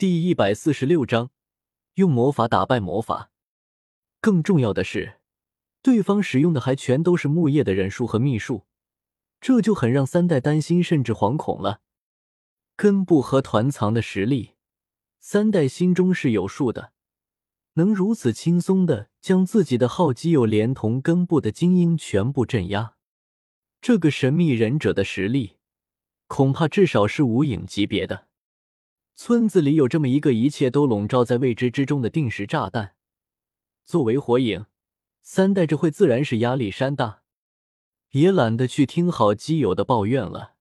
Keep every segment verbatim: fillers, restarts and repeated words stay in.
第一百四十六章，用魔法打败魔法。更重要的是，对方使用的还全都是木叶的忍术和秘术，这就很让三代担心甚至惶恐了。根部和团藏的实力，三代心中是有数的，能如此轻松地将自己的好基友连同根部的精英全部镇压，这个神秘忍者的实力，恐怕至少是无影级别的。村子里有这么一个一切都笼罩在未知之中的定时炸弹，作为火影，三代这会自然是压力山大，也懒得去听好基友的抱怨了。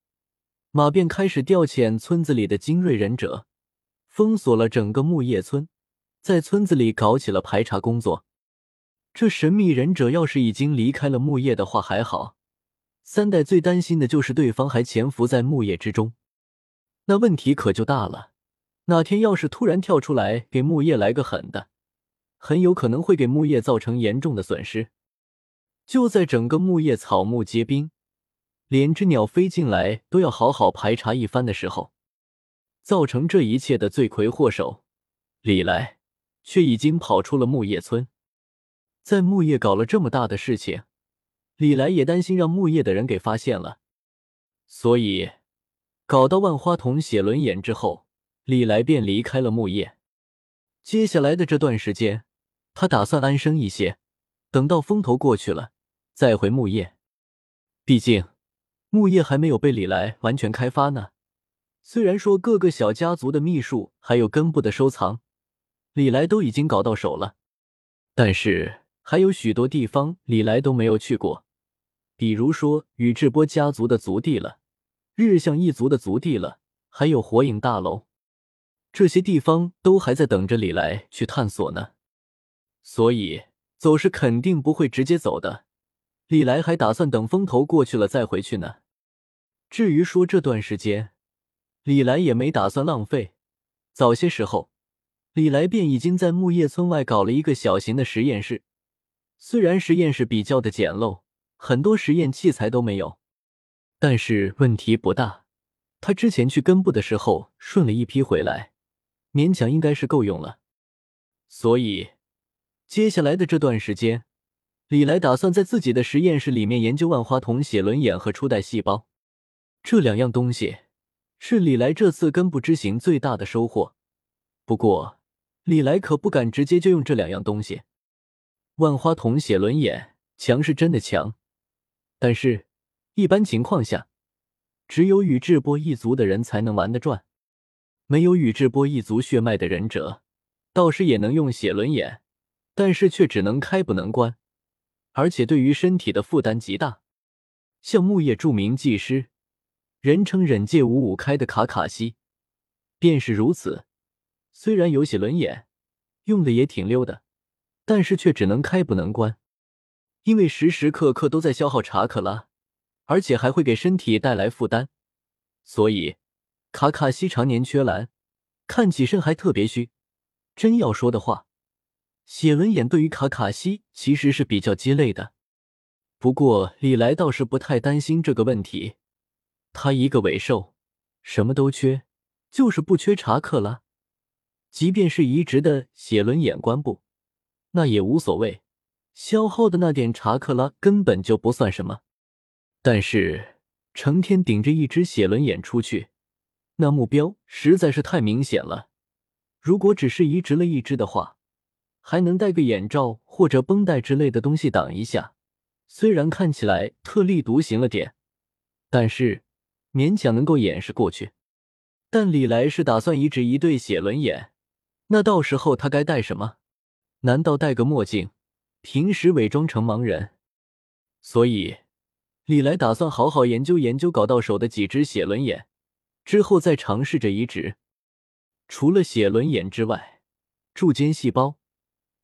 马便开始调遣村子里的精锐忍者，封锁了整个木叶村，在村子里搞起了排查工作。这神秘忍者要是已经离开了木叶的话还好，三代最担心的就是对方还潜伏在木叶之中，那问题可就大了。哪天要是突然跳出来给木叶来个狠的，很有可能会给木叶造成严重的损失。就在整个木叶草木皆兵，连只鸟飞进来都要好好排查一番的时候，造成这一切的罪魁祸首李来却已经跑出了木叶村。在木叶搞了这么大的事情，李来也担心让木叶的人给发现了，所以搞到万花筒写轮眼之后，李来便离开了木叶。接下来的这段时间，他打算安生一些，等到风头过去了再回木叶。毕竟木叶还没有被李来完全开发呢，虽然说各个小家族的秘术还有根部的收藏李来都已经搞到手了，但是还有许多地方李来都没有去过，比如说宇智波家族的族地了，日向一族的族地了，还有火影大楼，这些地方都还在等着李来去探索呢，所以走是肯定不会直接走的，李来还打算等风头过去了再回去呢。至于说这段时间，李来也没打算浪费，早些时候李来便已经在木叶村外搞了一个小型的实验室，虽然实验室比较的简陋，很多实验器材都没有，但是问题不大，他之前去根部的时候顺了一批回来，勉强应该是够用了。所以接下来的这段时间，李来打算在自己的实验室里面研究万花筒写轮眼和初代细胞，这两样东西是李来这次根部之行最大的收获。不过李来可不敢直接就用这两样东西，万花筒写轮眼强是真的强，但是一般情况下只有宇智波一族的人才能玩得转，没有宇智波一族血脉的忍者倒是也能用写轮眼，但是却只能开不能关，而且对于身体的负担极大。像木叶著名技师人称忍界五五开的卡卡西便是如此，虽然有写轮眼用的也挺溜的，但是却只能开不能关，因为时时刻刻都在消耗查克拉，而且还会给身体带来负担，所以卡卡西常年缺蓝，看起身还特别虚。真要说的话，写轮眼对于卡卡西其实是比较鸡肋的。不过李来倒是不太担心这个问题，他一个尾兽什么都缺，就是不缺查克拉，即便是移植的写轮眼关部那也无所谓，消耗的那点查克拉根本就不算什么。但是成天顶着一只写轮眼出去，那目标实在是太明显了，如果只是移植了一只的话，还能戴个眼罩或者绷带之类的东西挡一下，虽然看起来特立独行了点，但是勉强能够掩饰过去。但李来是打算移植一对写轮眼，那到时候他该戴什么？难道戴个墨镜，平时伪装成盲人？所以李来打算好好研究研究搞到手的几只写轮眼，之后再尝试着移植。除了写轮眼之外，柱间细胞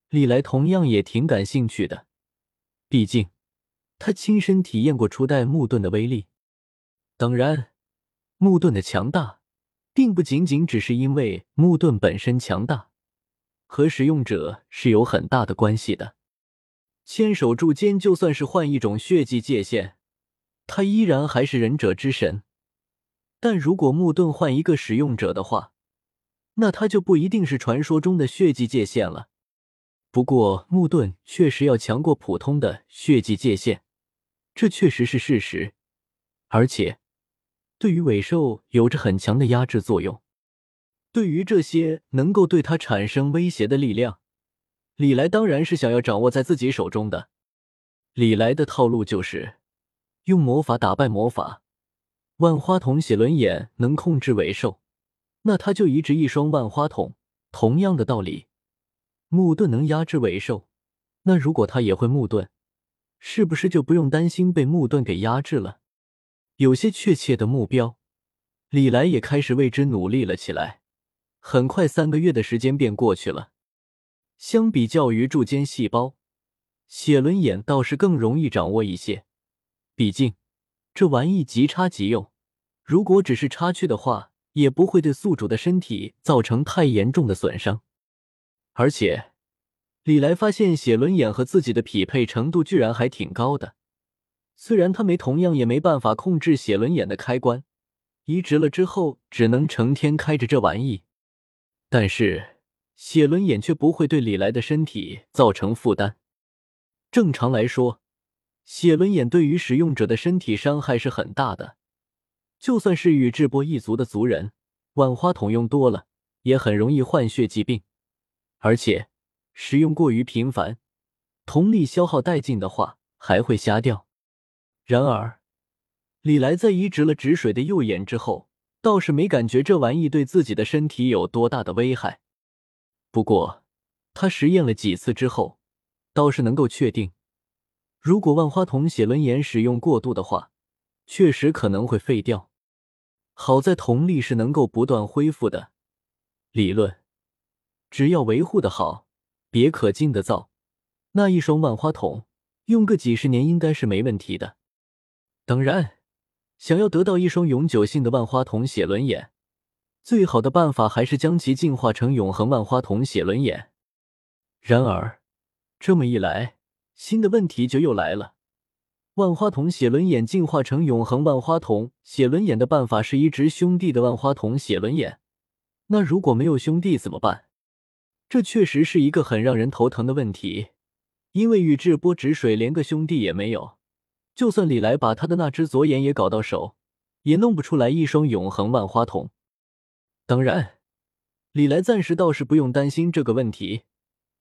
李来同样也挺感兴趣的，毕竟他亲身体验过初代木盾的威力。当然木盾的强大并不仅仅只是因为木盾本身强大，和使用者是有很大的关系的。千手柱间就算是换一种血迹界限，他依然还是忍者之神，但如果木盾换一个使用者的话，那他就不一定是传说中的血迹界限了。不过木盾确实要强过普通的血迹界限，这确实是事实，而且对于伪兽有着很强的压制作用。对于这些能够对他产生威胁的力量，李来当然是想要掌握在自己手中的。李来的套路就是用魔法打败魔法，万花筒写轮眼能控制伪兽，那他就移植一双万花筒。同样的道理，木盾能压制伪兽，那如果他也会木盾，是不是就不用担心被木盾给压制了？有些确切的目标，李来也开始为之努力了起来。很快三个月的时间便过去了。相比较于筑间细胞，写轮眼倒是更容易掌握一些，毕竟这玩意即插即用，如果只是插去的话，也不会对宿主的身体造成太严重的损伤。而且李来发现写轮眼和自己的匹配程度居然还挺高的，虽然他没同样也没办法控制写轮眼的开关，移植了之后只能成天开着这玩意，但是写轮眼却不会对李来的身体造成负担。正常来说，写轮眼对于使用者的身体伤害是很大的，就算是宇智波一族的族人，万花筒用多了也很容易患血疾病，而且使用过于频繁，瞳力消耗殆尽的话还会瞎掉。然而李来在移植了止水的右眼之后，倒是没感觉这玩意对自己的身体有多大的危害。不过他实验了几次之后，倒是能够确定，如果万花筒写轮眼使用过度的话，确实可能会废掉。好在瞳力是能够不断恢复的，理论只要维护的好，别可劲的造，那一双万花筒用个几十年应该是没问题的。当然想要得到一双永久性的万花筒写轮眼，最好的办法还是将其进化成永恒万花筒写轮眼。然而这么一来，新的问题就又来了。万花筒写轮眼进化成永恒万花筒写轮眼的办法是移植兄弟的万花筒写轮眼，那如果没有兄弟怎么办？这确实是一个很让人头疼的问题，因为宇智波止水连个兄弟也没有，就算李来把他的那只左眼也搞到手，也弄不出来一双永恒万花筒。当然李来暂时倒是不用担心这个问题，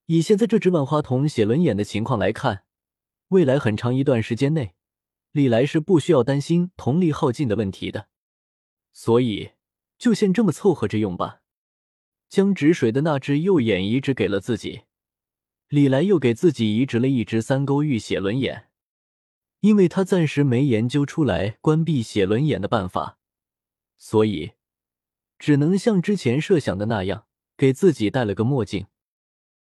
以现在这只万花筒写轮眼的情况来看，未来很长一段时间内，李来是不需要担心瞳力耗尽的问题的，所以就先这么凑合着用吧。将止水的那只右眼移植给了自己，李来又给自己移植了一只三勾玉写轮眼，因为他暂时没研究出来关闭写轮眼的办法，所以只能像之前设想的那样，给自己戴了个墨镜。